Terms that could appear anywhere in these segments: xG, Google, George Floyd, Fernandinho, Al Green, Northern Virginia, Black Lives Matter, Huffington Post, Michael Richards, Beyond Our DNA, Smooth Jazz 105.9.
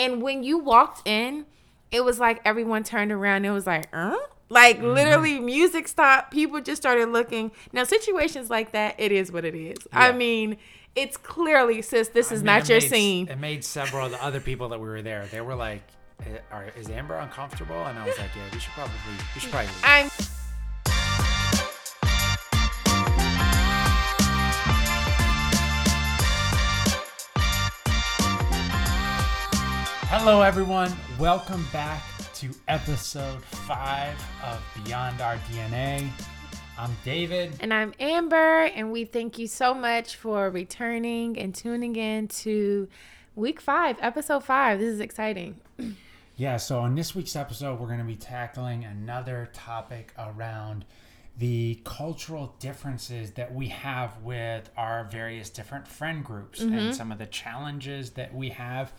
And when you walked in, it was like everyone turned around. It was like, huh? Like, literally, music stopped. People just started looking. Now, situations like that, it is what it is. Yeah. I mean, it's clearly, sis, this is not your scene. It made several of the other people that were there. They were like, is Amber uncomfortable? And I was like, yeah, we should probably leave. Hello, everyone. Welcome back to episode 5 of Beyond Our DNA. I'm David. And I'm Amber. And we thank you so much for returning and tuning in to week 5, episode 5. This is exciting. Yeah, so on this week's episode, we're going to be tackling another topic around the cultural differences that we have with our various different friend groups and some of the challenges that we have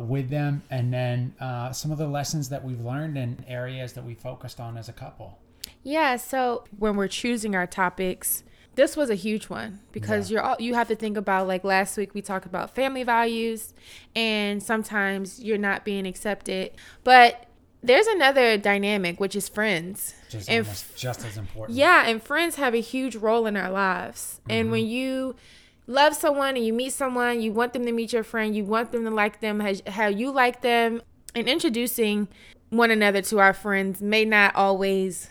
with them, and then some of the lessons that we've learned and areas that we focused on as a couple. Yeah, so when we're choosing our topics, this was a huge one because you have to think about, like last week we talked about family values, and sometimes you're not being accepted. But there's another dynamic, which is friends. Just as important. Yeah, and friends have a huge role in our lives. Mm-hmm. And when you love someone and you meet someone, you want them to meet your friend, you want them to like them how you like them, and introducing one another to our friends may not always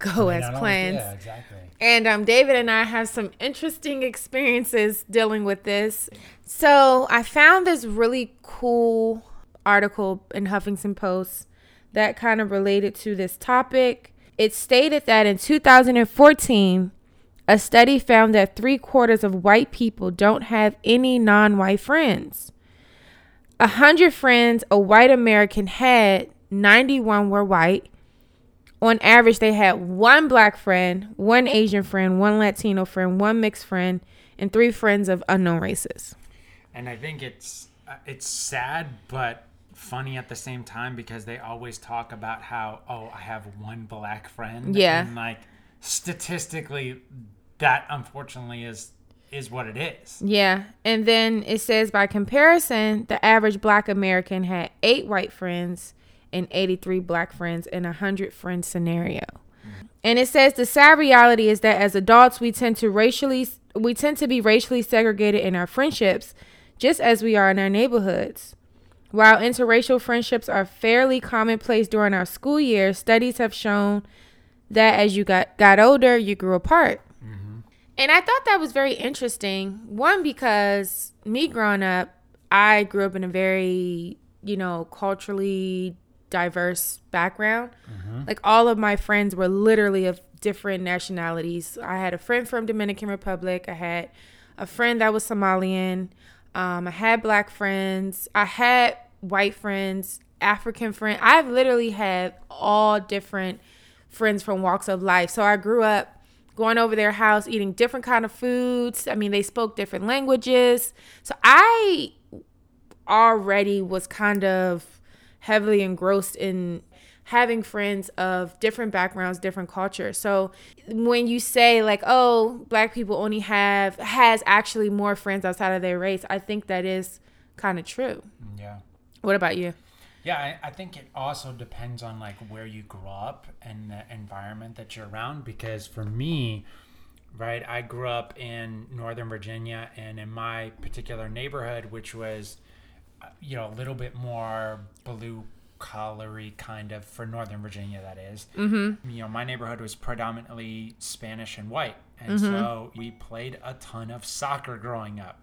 go as planned. Yeah, exactly. And David and I have some interesting experiences dealing with this. So I found this really cool article in Huffington Post that kind of related to this topic. It stated that in 2014, a study found that 3/4 of white people don't have any non-white friends. 100 friends a white American had, 91 were white. On average, they had one black friend, one Asian friend, one Latino friend, one mixed friend, and 3 friends of unknown races. And I think it's sad, but funny at the same time, because they always talk about how, I have one black friend. Yeah. And statistically, that unfortunately is what it is. Yeah. And then it says, by comparison, the average black American had 8 white friends and 83 black friends in a 100 friend scenario. Mm-hmm. And it says the sad reality is that as adults, we tend to be racially segregated in our friendships, just as we are in our neighborhoods. While interracial friendships are fairly commonplace during our school years, studies have shown that as you got older, you grew apart. Mm-hmm. And I thought that was very interesting. One, because me growing up, I grew up in a very, culturally diverse background. Mm-hmm. Like, all of my friends were literally of different nationalities. I had a friend from Dominican Republic. I had a friend that was Somalian. I had black friends. I had white friends, African friends. I've literally had all different friends from walks of life. So I grew up going over their house, eating different kind of foods. I mean, they spoke different languages. So I already was kind of heavily engrossed in having friends of different backgrounds, different cultures. So when you say black people only has actually more friends outside of their race, I think that is kind of true. Yeah. What about you? Yeah, I think it also depends on where you grew up and the environment that you're around. Because for me, right, I grew up in Northern Virginia, and in my particular neighborhood, which was, a little bit more blue collary kind of, for Northern Virginia, that is. Mm-hmm. My neighborhood was predominantly Spanish and white, and so we played a ton of soccer growing up.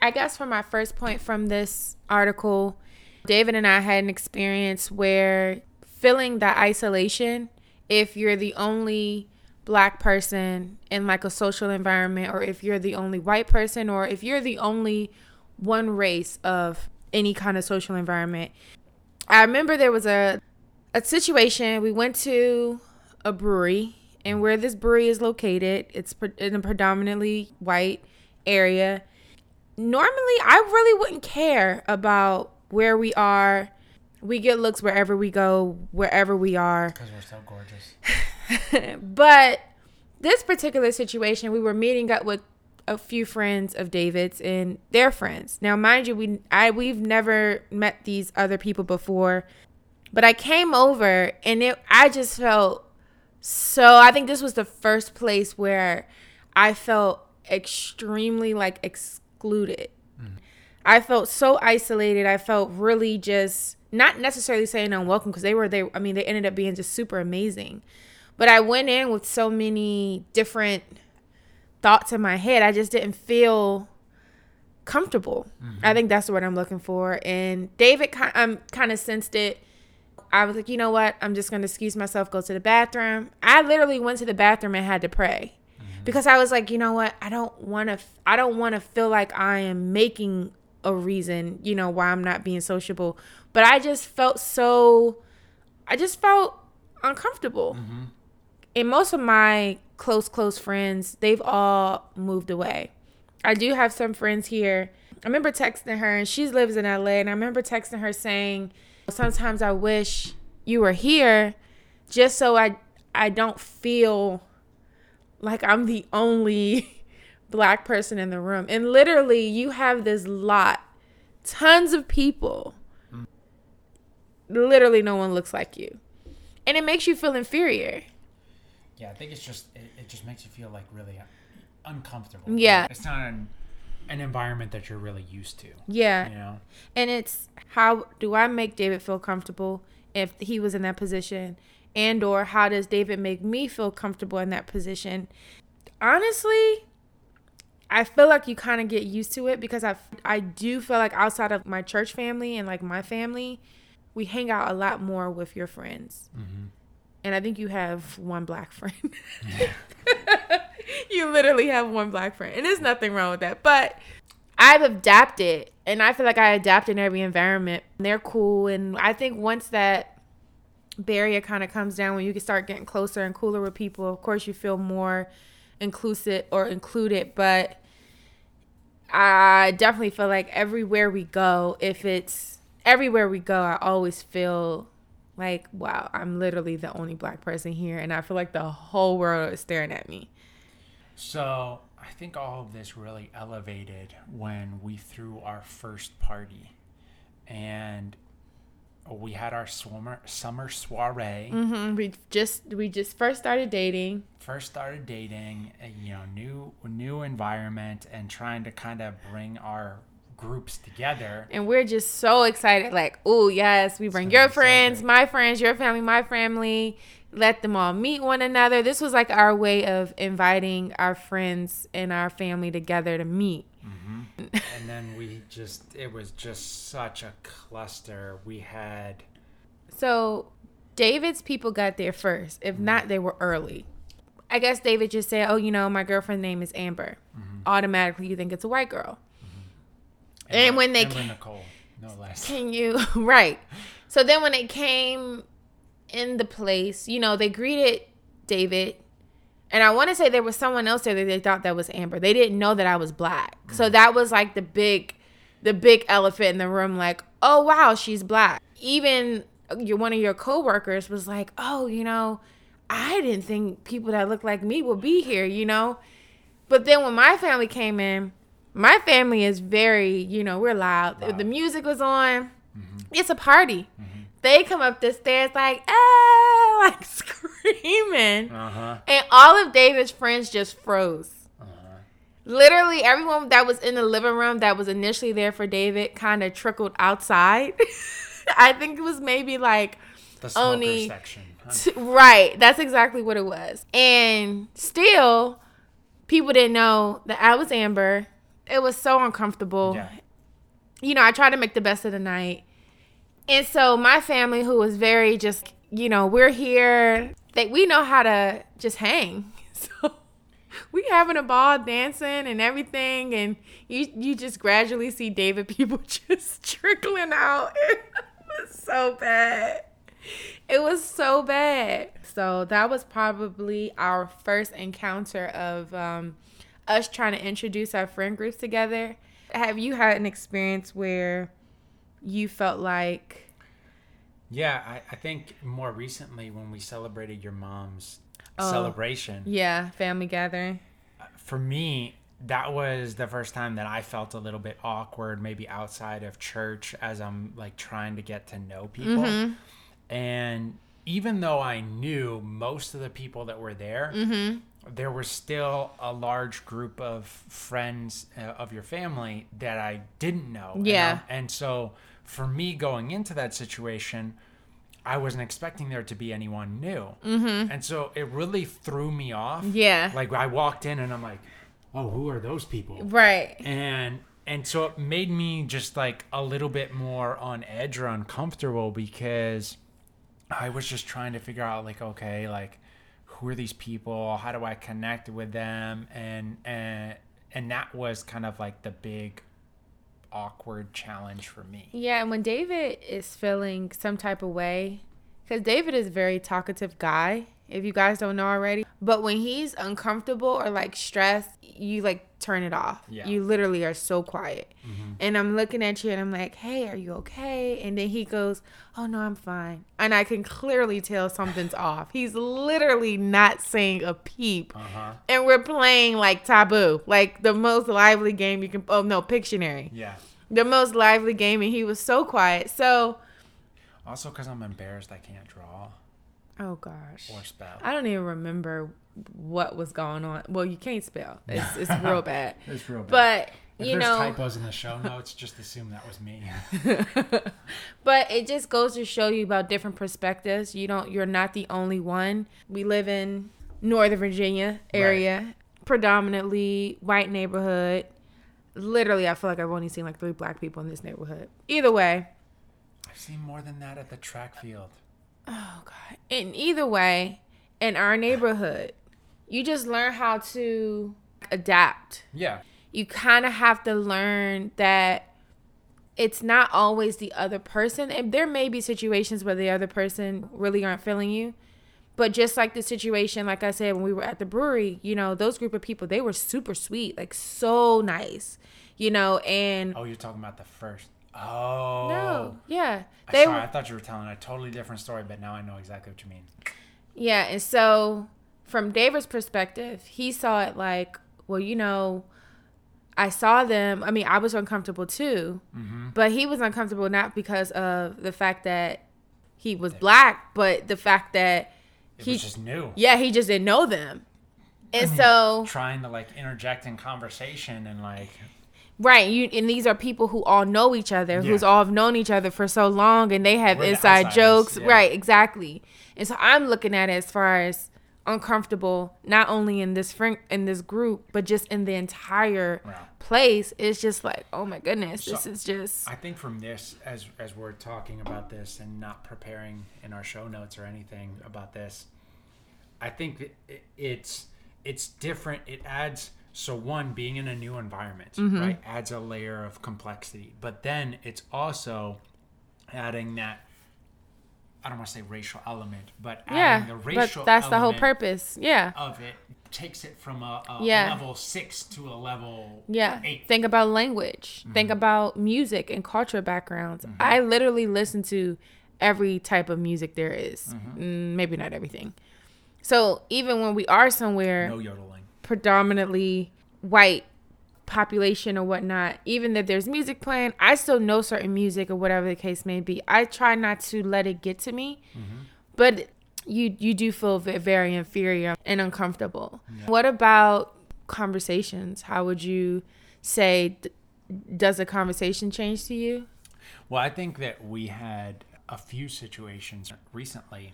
I guess for my first point from this article, David and I had an experience where feeling that isolation, if you're the only black person in a social environment, or if you're the only white person, or if you're the only one race of any kind of social environment. I remember there was a situation. We went to a brewery, and where this brewery is located, it's in a predominantly white area. Normally, I really wouldn't care about where we are. We get looks wherever we go, wherever we are, because we're so gorgeous. But this particular situation, we were meeting up with a few friends of David's and their friends. Now, mind you, we've never met these other people before, but I came over and I just felt so, I think this was the first place where I felt extremely like excluded. Mm. I felt so isolated. I felt really just not necessarily saying unwelcome because they ended up being just super amazing. But I went in with so many different thoughts in my head. I just didn't feel comfortable. Mm-hmm. I think that's the word I'm looking for. And David kind of sensed it. I was like, you know what? I'm just going to excuse myself, go to the bathroom. I literally went to the bathroom and had to pray. Mm-hmm. Because I was like, you know what? I don't want to feel like I am making a reason, you know, why I'm not being sociable. But I just felt uncomfortable. Mm-hmm. And most of my close friends, they've all moved away. I do have some friends here. I remember texting her, and she lives in LA, and I remember texting her saying, sometimes I wish you were here just so I don't feel like I'm the only Black person in the room. And literally, you have this lot, tons of people. Mm. Literally, no one looks like you. And it makes you feel inferior. Yeah, I think it's just, it just makes you feel like really uncomfortable. Yeah. It's not an environment that you're really used to. Yeah. You know? And it's, how do I make David feel comfortable if he was in that position? And or how does David make me feel comfortable in that position? Honestly, I feel like you kind of get used to it because I do feel like outside of my church family and like my family, we hang out a lot more with your friends. Mm-hmm. And I think you have one Black friend. You literally have one Black friend. And there's nothing wrong with that. But I've adapted. And I feel like I adapt in every environment. And they're cool. And I think once that barrier kind of comes down, when you can start getting closer and cooler with people, of course you feel more inclusive or included. But I definitely feel like everywhere we go, I always feel like, wow, I'm literally the only Black person here. And I feel like the whole world is staring at me. So I think all of this really elevated when we threw our first party. And we had our summer soiree. Mm-hmm. We just first started dating, you know, new environment and trying to kind of bring our groups together, and we're just so excited, like, oh yes, we bring your friends, my friends, your family, my family, let them all meet one another. This was like our way of inviting our friends and our family together to meet. Mm-hmm. And then it was just such a cluster we had. So David's people got there first, if not they were early. I guess David just said, oh, you know, my girlfriend's name is Amber. Mm-hmm. Automatically you think it's a white girl. And when they came, Nicole, no less. Can you right? So then when they came in the place, you know, they greeted David, and I want to say there was someone else there that they thought that was Amber. They didn't know that I was Black, so that was like the big elephant in the room. Like, oh wow, she's Black. Even one of your coworkers was like, oh, you know, I didn't think people that look like me would be here, you know. But then when my family came in. My family is very, you know, we're loud. The music was on. Mm-hmm. It's a party. Mm-hmm. They come up the stairs like, oh, like screaming. Uh-huh. And all of David's friends just froze. Uh-huh. Literally everyone that was in the living room that was initially there for David kind of trickled outside. I think it was maybe like the smoker only section. Right. That's exactly what it was. And still, people didn't know that I was Amber. It was so uncomfortable. Yeah. You know, I tried to make the best of the night. And so my family, who was very just, you know, we're here. We know how to just hang. So we having a ball dancing and everything. And you just gradually see David people just trickling out. It was so bad. So that was probably our first encounter of us trying to introduce our friend groups together. Have you had an experience where you felt like... Yeah, I think more recently when we celebrated your mom's celebration. Yeah, family gathering. For me, that was the first time that I felt a little bit awkward, maybe outside of church, as I'm like trying to get to know people. Mm-hmm. And even though I knew most of the people that were there, mm-hmm. there was still a large group of friends of your family that I didn't know. Yeah. And so for me going into that situation, I wasn't expecting there to be anyone new. Mm-hmm. And so it really threw me off. Yeah. Like I walked in and I'm like, oh, who are those people? Right. And so it made me just like a little bit more on edge or uncomfortable, because I was just trying to figure out like, okay, like who are these people? How do I connect with them? And that was kind of like the big awkward challenge for me. Yeah. And when David is feeling some type of way, because David is a very talkative guy, if you guys don't know already, but when he's uncomfortable or like stressed, you like turn it off. Yeah. You literally are so quiet. Mm-hmm. And I'm looking at you and I'm like, hey, are you okay? And then he goes, oh no, I'm fine. And I can clearly tell something's off. He's literally not saying a peep. Uh-huh. And we're playing like Taboo, like the most lively game you can, oh no, Pictionary. Yeah. The most lively game, and he was so quiet. So. Also because I'm embarrassed I can't draw. Oh gosh. Or spell. I don't even remember what was going on. Well, you can't spell. It's real bad. It's real bad. But, you know. If there's typos in the show notes, just assume that was me. But it just goes to show you about different perspectives. You're not the only one. We live in Northern Virginia area, right. Predominantly white neighborhood. Literally, I feel like I've only seen like 3 black people in this neighborhood. Either way. I've seen more than that at the track field. Oh, God. And either way, in our neighborhood, you just learn how to adapt. Yeah. You kind of have to learn that it's not always the other person. And there may be situations where the other person really aren't feeling you. But just like the situation, like I said, when we were at the brewery, you know, those group of people, they were super sweet, like so nice, you know, and. Oh, you're talking about the first. Oh. No. Yeah. I thought you were telling a totally different story, but now I know exactly what you mean. Yeah, and so from David's perspective, he saw it like, well, you know, I saw them. I mean, I was uncomfortable too, mm-hmm. but he was uncomfortable not because of the fact that he was black, but the fact that he was just new. Yeah, he just didn't know them. And so. Trying to like interject in conversation and like. Right, and these are people who all know each other, yeah. who's all have known each other for so long, and they have inside jokes. Yeah. Right, exactly. And so I'm looking at it as far as uncomfortable, not only in this group, but just in the entire place. It's just like, oh my goodness, so this is just. I think from this, as we're talking about this and not preparing in our show notes or anything about this, I think it's different. It adds. So one, being in a new environment, mm-hmm. right, adds a layer of complexity. But then it's also adding that, I don't want to say racial element, but adding the racial element. Yeah, but that's the whole purpose, yeah. Of it takes it from a level 6 to a level 8. Think about language. Mm-hmm. Think about music and cultural backgrounds. Mm-hmm. I literally listen to every type of music there is. Mm-hmm. Maybe not everything. So even when we are somewhere. No yodeling. Predominantly white population or whatnot, even if there's music playing, I still know certain music or whatever the case may be. I try not to let it get to me, mm-hmm. but you do feel very inferior and uncomfortable. Yeah. What about conversations? How would you say, does a conversation change to you? Well, I think that we had a few situations recently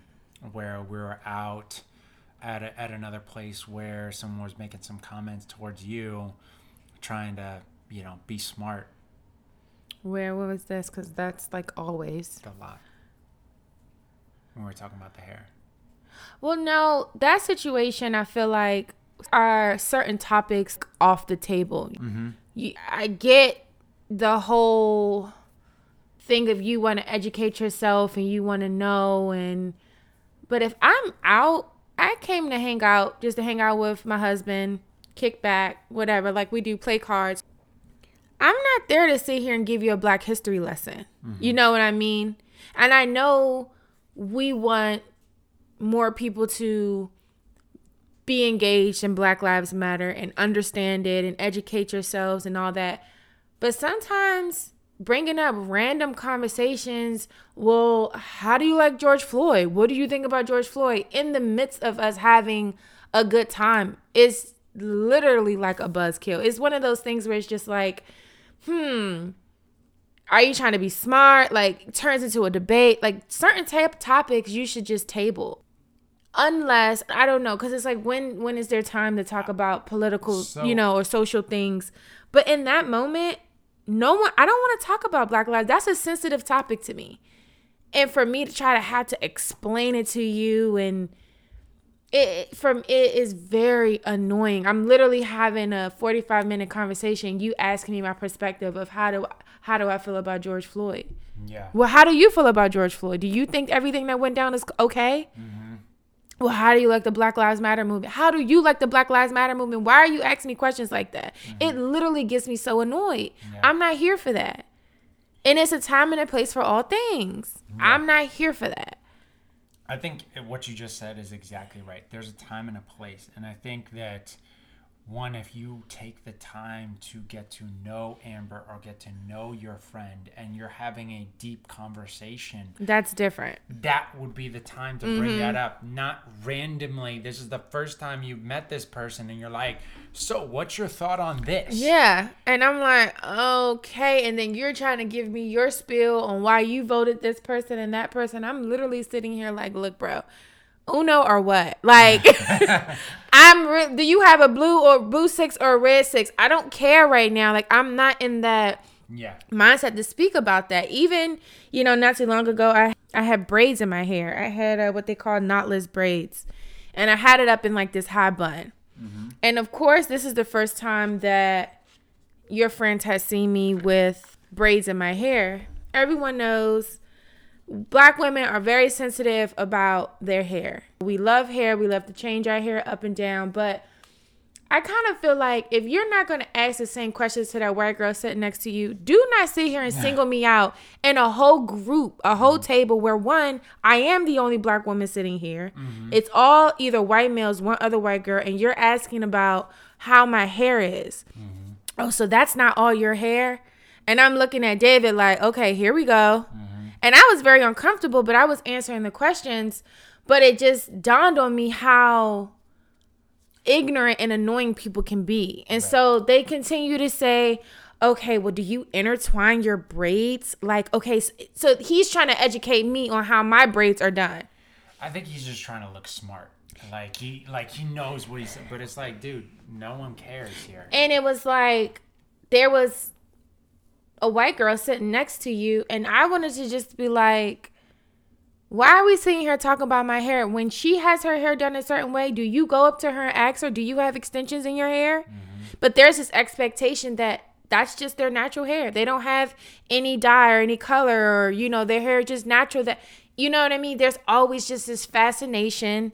where we were out at another place where someone was making some comments towards you, trying to, you know, be smart. Where was this? Because that's like always. A lot. When we're talking about the hair. Well, no, that situation, I feel like are certain topics off the table. Mm-hmm. I get the whole thing of you want to educate yourself and you want to know. But if I'm out, I came to hang out, just to hang out with my husband, kick back, whatever, like we do, play cards. I'm not there to sit here and give you a Black history lesson. Mm-hmm. You know what I mean? And I know we want more people to be engaged in Black Lives Matter and understand it and educate yourselves and all that. But sometimes bringing up random conversations, well, how do you like George Floyd? What do you think about George Floyd? In the midst of us having a good time, it's literally like a buzzkill. It's one of those things where it's just like, are you trying to be smart? Like, turns into a debate. Like, certain topics you should just table. Unless, I don't know, because it's like, when is there time to talk about political, or social things? But in that moment, I don't want to talk about Black lives. That's a sensitive topic to me. And for me to try to have to explain it to you, and it is very annoying. I'm literally having a 45-minute conversation. You asking me my perspective of how do I feel about George Floyd? Yeah. Well, how do you feel about George Floyd? Do you think everything that went down is okay? Mm-hmm. Well, how do you like the Black Lives Matter movement? How do you like the Black Lives Matter movement? Why are you asking me questions like that? Mm-hmm. It literally gets me so annoyed. Yeah. I'm not here for that. And it's a time and a place for all things. Yeah. I'm not here for that. I think what you just said is exactly right. There's a time and a place. And I think that, one, if you take the time to get to know Amber or get to know your friend and you're having a deep conversation, that's different. That would be the time to bring that up. Not randomly, this is the first time you've met this person and you're like, so what's your thought on this? Yeah. And I'm like, okay. And then you're trying to give me your spiel on why you voted this person and that person. I'm literally sitting here like, look, bro. Uno or what? Like, do you have a blue six or a red six? I don't care right now. Like, I'm not in that mindset to speak about that. Even, not too long ago, I had braids in my hair. I had what they call knotless braids. And I had it up in like this high bun. Mm-hmm. And of course, this is the first time that your friend has seen me with braids in my hair. Everyone knows Black women are very sensitive about their hair. We love hair. We love to change our hair up and down. But I kind of feel like if you're not going to ask the same questions to that white girl sitting next to you, do not sit here and single me out in a whole group, a whole table where, one, I am the only Black woman sitting here. Mm-hmm. It's all either white males, one other white girl, and you're asking about how my hair is. Mm-hmm. Oh, so that's not all your hair? And I'm looking at David like, okay, here we go. Mm-hmm. And I was very uncomfortable, but I was answering the questions. But it just dawned on me how ignorant and annoying people can be. And so they continue to say, okay, well, do you intertwine your braids? Like, okay, so he's trying to educate me on how my braids are done. I think he's just trying to look smart. Like, he knows what he's saying. But it's like, dude, no one cares here. And it was like, there was a white girl sitting next to you, and I wanted to just be like, why are we sitting here talking about my hair? When she has her hair done a certain way, do you go up to her and ask her, do you have extensions in your hair? Mm-hmm. But there's this expectation that that's just their natural hair. They don't have any dye or any color, or, their hair is just natural. That, you know what I mean? There's always just this fascination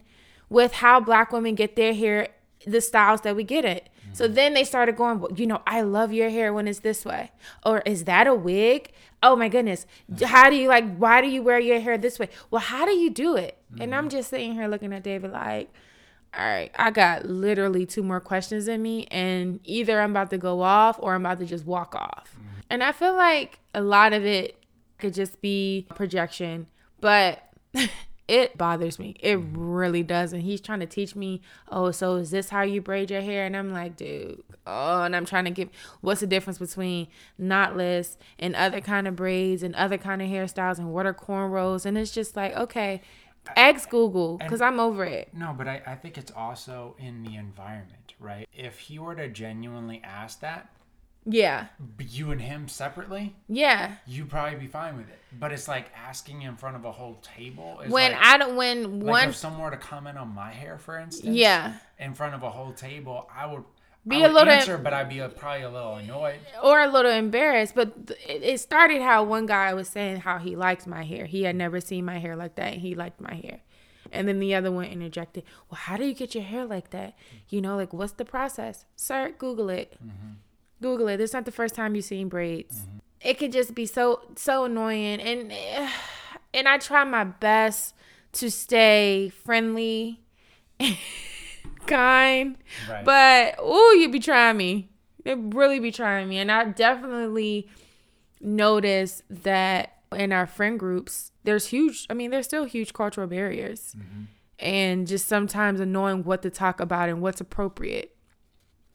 with how Black women get their hair, the styles that we get it. So then they started going, well, I love your hair when it's this way. Or is that a wig? Oh my goodness. Why do you wear your hair this way? Well, how do you do it? Mm-hmm. And I'm just sitting here looking at David like, all right, I got literally 2 more questions in me. And either I'm about to go off or I'm about to just walk off. Mm-hmm. And I feel like a lot of it could just be projection, but it bothers me. It really does. And he's trying to teach me, oh, so is this how you braid your hair? And I'm like, dude, and I'm trying to give, what's the difference between knotless and other kind of braids and other kind of hairstyles and what are cornrows? And it's just like, okay, ask Google, because I'm over it. No, but I think it's also in the environment, right? If he were to genuinely ask that, yeah, you and him separately, yeah, you'd probably be fine with it. But it's like asking in front of a whole table. Is when like, I don't, when like one, if someone were to comment on my hair, for instance, yeah, in front of a whole table, I would answer, but I'd be probably a little annoyed or a little embarrassed. But it started how one guy was saying how he likes my hair. He had never seen my hair like that, and he liked my hair. And then the other one interjected, "Well, how do you get your hair like that? Like what's the process, sir? Google it." Mm-hmm. Google it. It's not the first time you've seen braids. Mm-hmm. It could just be so annoying. And I try my best to stay friendly kind. Right. But, ooh, you be trying me. They really be trying me. And I definitely noticed that in our friend groups, there's huge, I mean, there's still huge cultural barriers. Mm-hmm. And just sometimes knowing what to talk about and what's appropriate.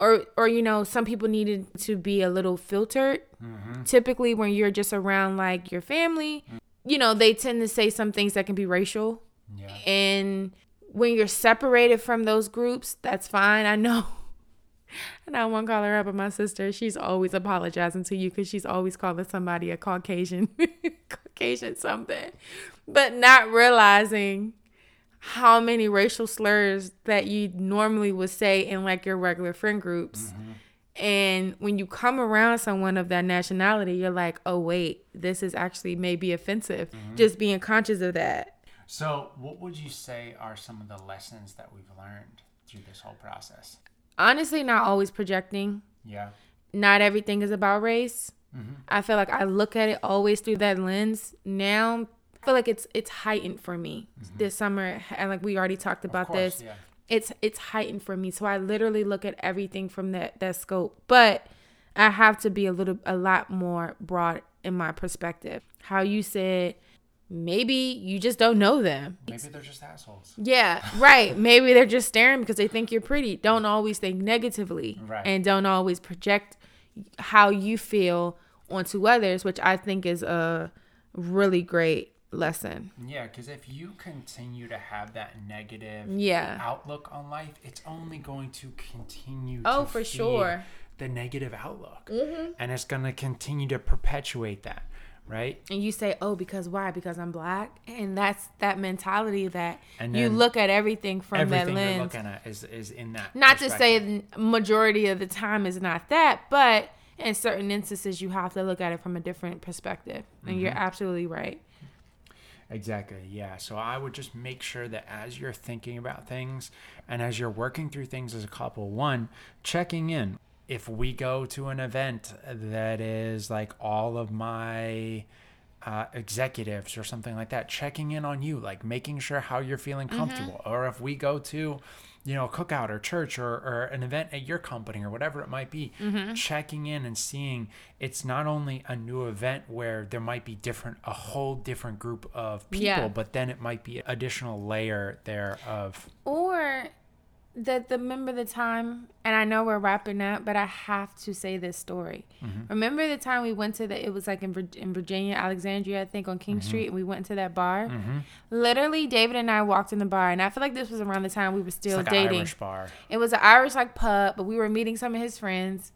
Or you know, some people needed to be a little filtered. Mm-hmm. Typically, when you're just around, like, your family, you know, they tend to say some things that can be racial. Yeah. And when you're separated from those groups, that's fine. I know. And I won't call her up, but my sister, she's always apologizing to you because she's always calling somebody a Caucasian something. But not realizing how many racial slurs that you normally would say in, like, your regular friend groups. Mm-hmm. And when you come around someone of that nationality, you're like, oh, wait, this is actually maybe offensive. Mm-hmm. Just being conscious of that. So what would you say are some of the lessons that we've learned through this whole process? Honestly, not always projecting. Yeah. Not everything is about race. Mm-hmm. I feel like I look at it always through that lens now. I feel like it's heightened for me. Mm-hmm. This summer, and like we already talked about, of course, this. Yeah. It's heightened for me. So I literally look at everything from that scope. But I have to be a lot more broad in my perspective. How you said, maybe you just don't know them. Maybe they're just assholes. Yeah, right. Maybe they're just staring because they think you're pretty. Don't always think negatively. Right. And don't always project how you feel onto others, which I think is a really great lesson. Yeah, because if you continue to have that negative outlook on life, it's only going to continue to for sure the negative outlook. Mm-hmm. And it's going to continue to perpetuate that, right? And you say, oh, because why? Because I'm black? And that's that mentality that you look at everything from everything that lens. You're looking at is in that. Not to say the majority of the time is not that, but in certain instances, you have to look at it from a different perspective. And mm-hmm. You're absolutely right. Exactly. Yeah. So I would just make sure that as you're thinking about things and as you're working through things as a couple, one, checking in. If we go to an event that is like all of my executives or something like that, checking in on you, like making sure how you're feeling comfortable. Mm-hmm. Or if we go to, you know, a cookout or church or an event at your company or whatever it might be, mm-hmm. checking in and seeing it's not only a new event where there might be a whole different group of people, but then it might be an additional layer there of. Or that remember the time, and I know we're wrapping up, but I have to say this story. Mm-hmm. Remember the time we went to it was like in Virginia, Alexandria, I think, on King mm-hmm. Street, and we went to that bar. Mm-hmm. Literally, David and I walked in the bar, and I feel like this was around the time we were still dating. An Irish bar. It was an Irish like pub, but we were meeting some of his friends,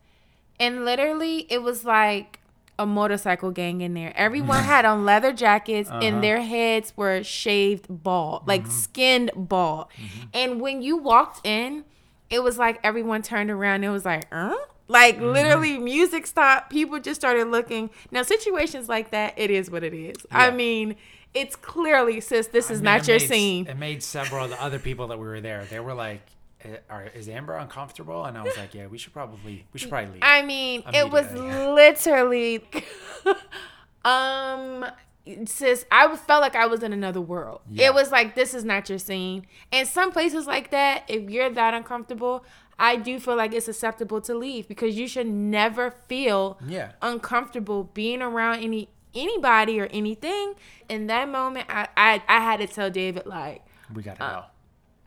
and literally, it was like a motorcycle gang in there. Everyone had on leather jackets and their heads were shaved bald, like skinned bald. Mm-hmm. And when you walked in, it was like everyone turned around. It was like, like literally music stopped. People just started looking. Now situations like that, it is what it is. Yeah. I mean, it's clearly, sis, this is not your scene. It made several of the other people that we were there. They were like, is Amber uncomfortable? And I was like, yeah, we should probably leave. I mean, it was literally, sis, I felt like I was in another world. Yeah. It was like, this is not your scene. And some places like that, if you're that uncomfortable, I do feel like it's acceptable to leave because you should never feel uncomfortable being around anybody or anything. In that moment, I had to tell David, like, we got to go.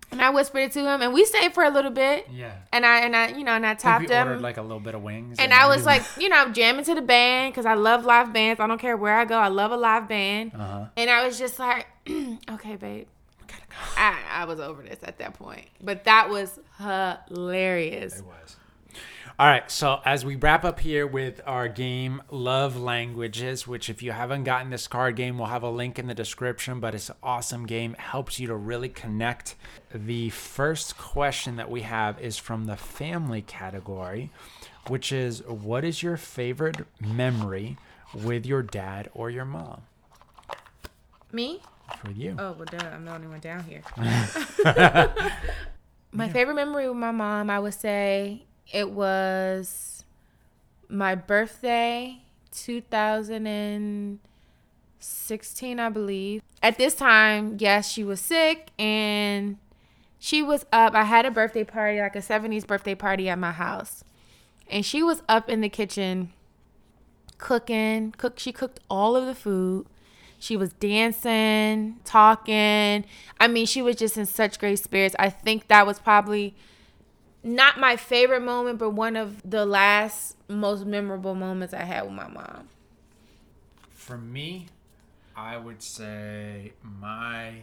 And I whispered it to him, and we stayed for a little bit. Yeah. And I topped him. Ordered like a little bit of wings. And I was like, you know, I'm jamming to the band because I love live bands. I don't care where I go. I love a live band. Uh-huh. And I was just like, okay, babe. I gotta go. I was over this at that point. But that was hilarious. It was. All right, so as we wrap up here with our game, Love Languages, which if you haven't gotten this card game, we'll have a link in the description, but it's an awesome game. It helps you to really connect. The first question that we have is from the family category, which is, what is your favorite memory with your dad or your mom? Me? For you. Oh, well, duh, I'm the only one down here. My favorite memory with my mom, I would say, it was my birthday, 2016, I believe. At this time, yes, she was sick, and She was up. I had a birthday party, like a 70s birthday party at my house. And she was up in the kitchen cooking. She cooked all of the food. She was dancing, talking. I mean, she was just in such great spirits. I think that was probably not my favorite moment, but one of the last most memorable moments I had with my mom. For me, I would say my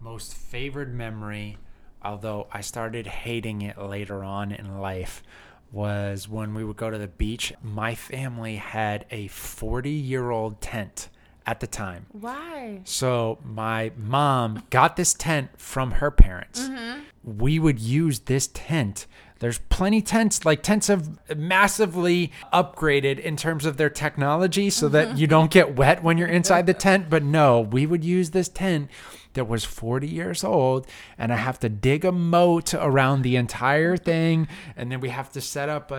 most favorite memory, although I started hating it later on in life, was when we would go to the beach. My family had a 40-year-old tent at the time. Why? So my mom got this tent from her parents. Mm-hmm. We would use this tent. There's plenty tents, like tents have massively upgraded in terms of their technology so that you don't get wet when you're inside the tent. But no, we would use this tent that was 40 years old, and I have to dig a moat around the entire thing. And then we have to set up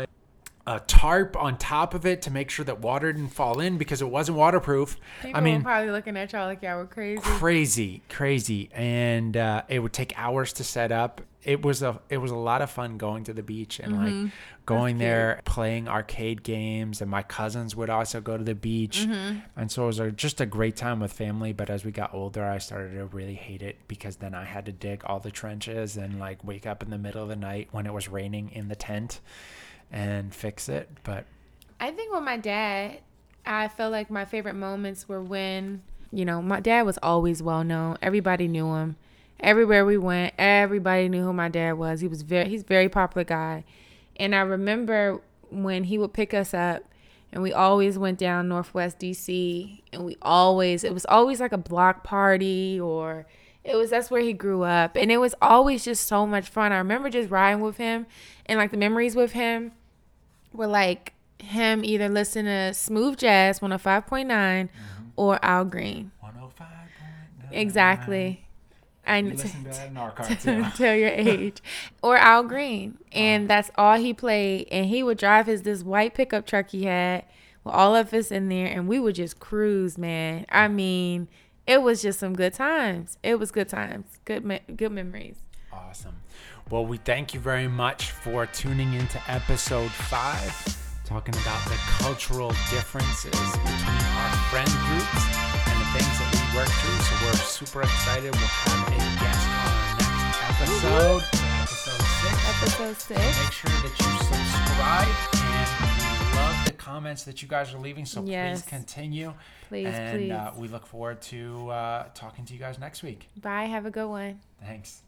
a tarp on top of it to make sure that water didn't fall in because it wasn't waterproof. People were probably looking at y'all like y'all were crazy. Crazy. And it would take hours to set up. It was a lot of fun going to the beach and like going there, playing arcade games. And my cousins would also go to the beach. Mm-hmm. And so it was just a great time with family. But as we got older, I started to really hate it because then I had to dig all the trenches and like wake up in the middle of the night when it was raining in the tent and fix it. But I think with my dad, I feel like my favorite moments were when, you know, my dad was always well known. Everybody knew him. Everywhere we went, everybody knew who my dad was. He's a very popular guy. And I remember when he would pick us up, and we always went down Northwest DC, and it was always like a block party, or that's where he grew up. And it was always just so much fun. I remember just riding with him, and like the memories with him were like him either listening to Smooth Jazz 105.9 or Al Green. 105.9. Exactly. And you listen to that in our car too. Till your age. Or Al Green. And that's all he played. And he would drive this white pickup truck he had with all of us in there. And we would just cruise, man. I mean, it was just some good times. It was good times. Good memories. Awesome. Well, we thank you very much for tuning into episode 5, talking about the cultural differences between our friend groups and the things that we work through. So we're super excited. We'll have a guest on our next episode, episode 6. Make sure that you subscribe, and we love the comments that you guys are leaving. So please continue. Please. We look forward to talking to you guys next week. Bye. Have a good one. Thanks.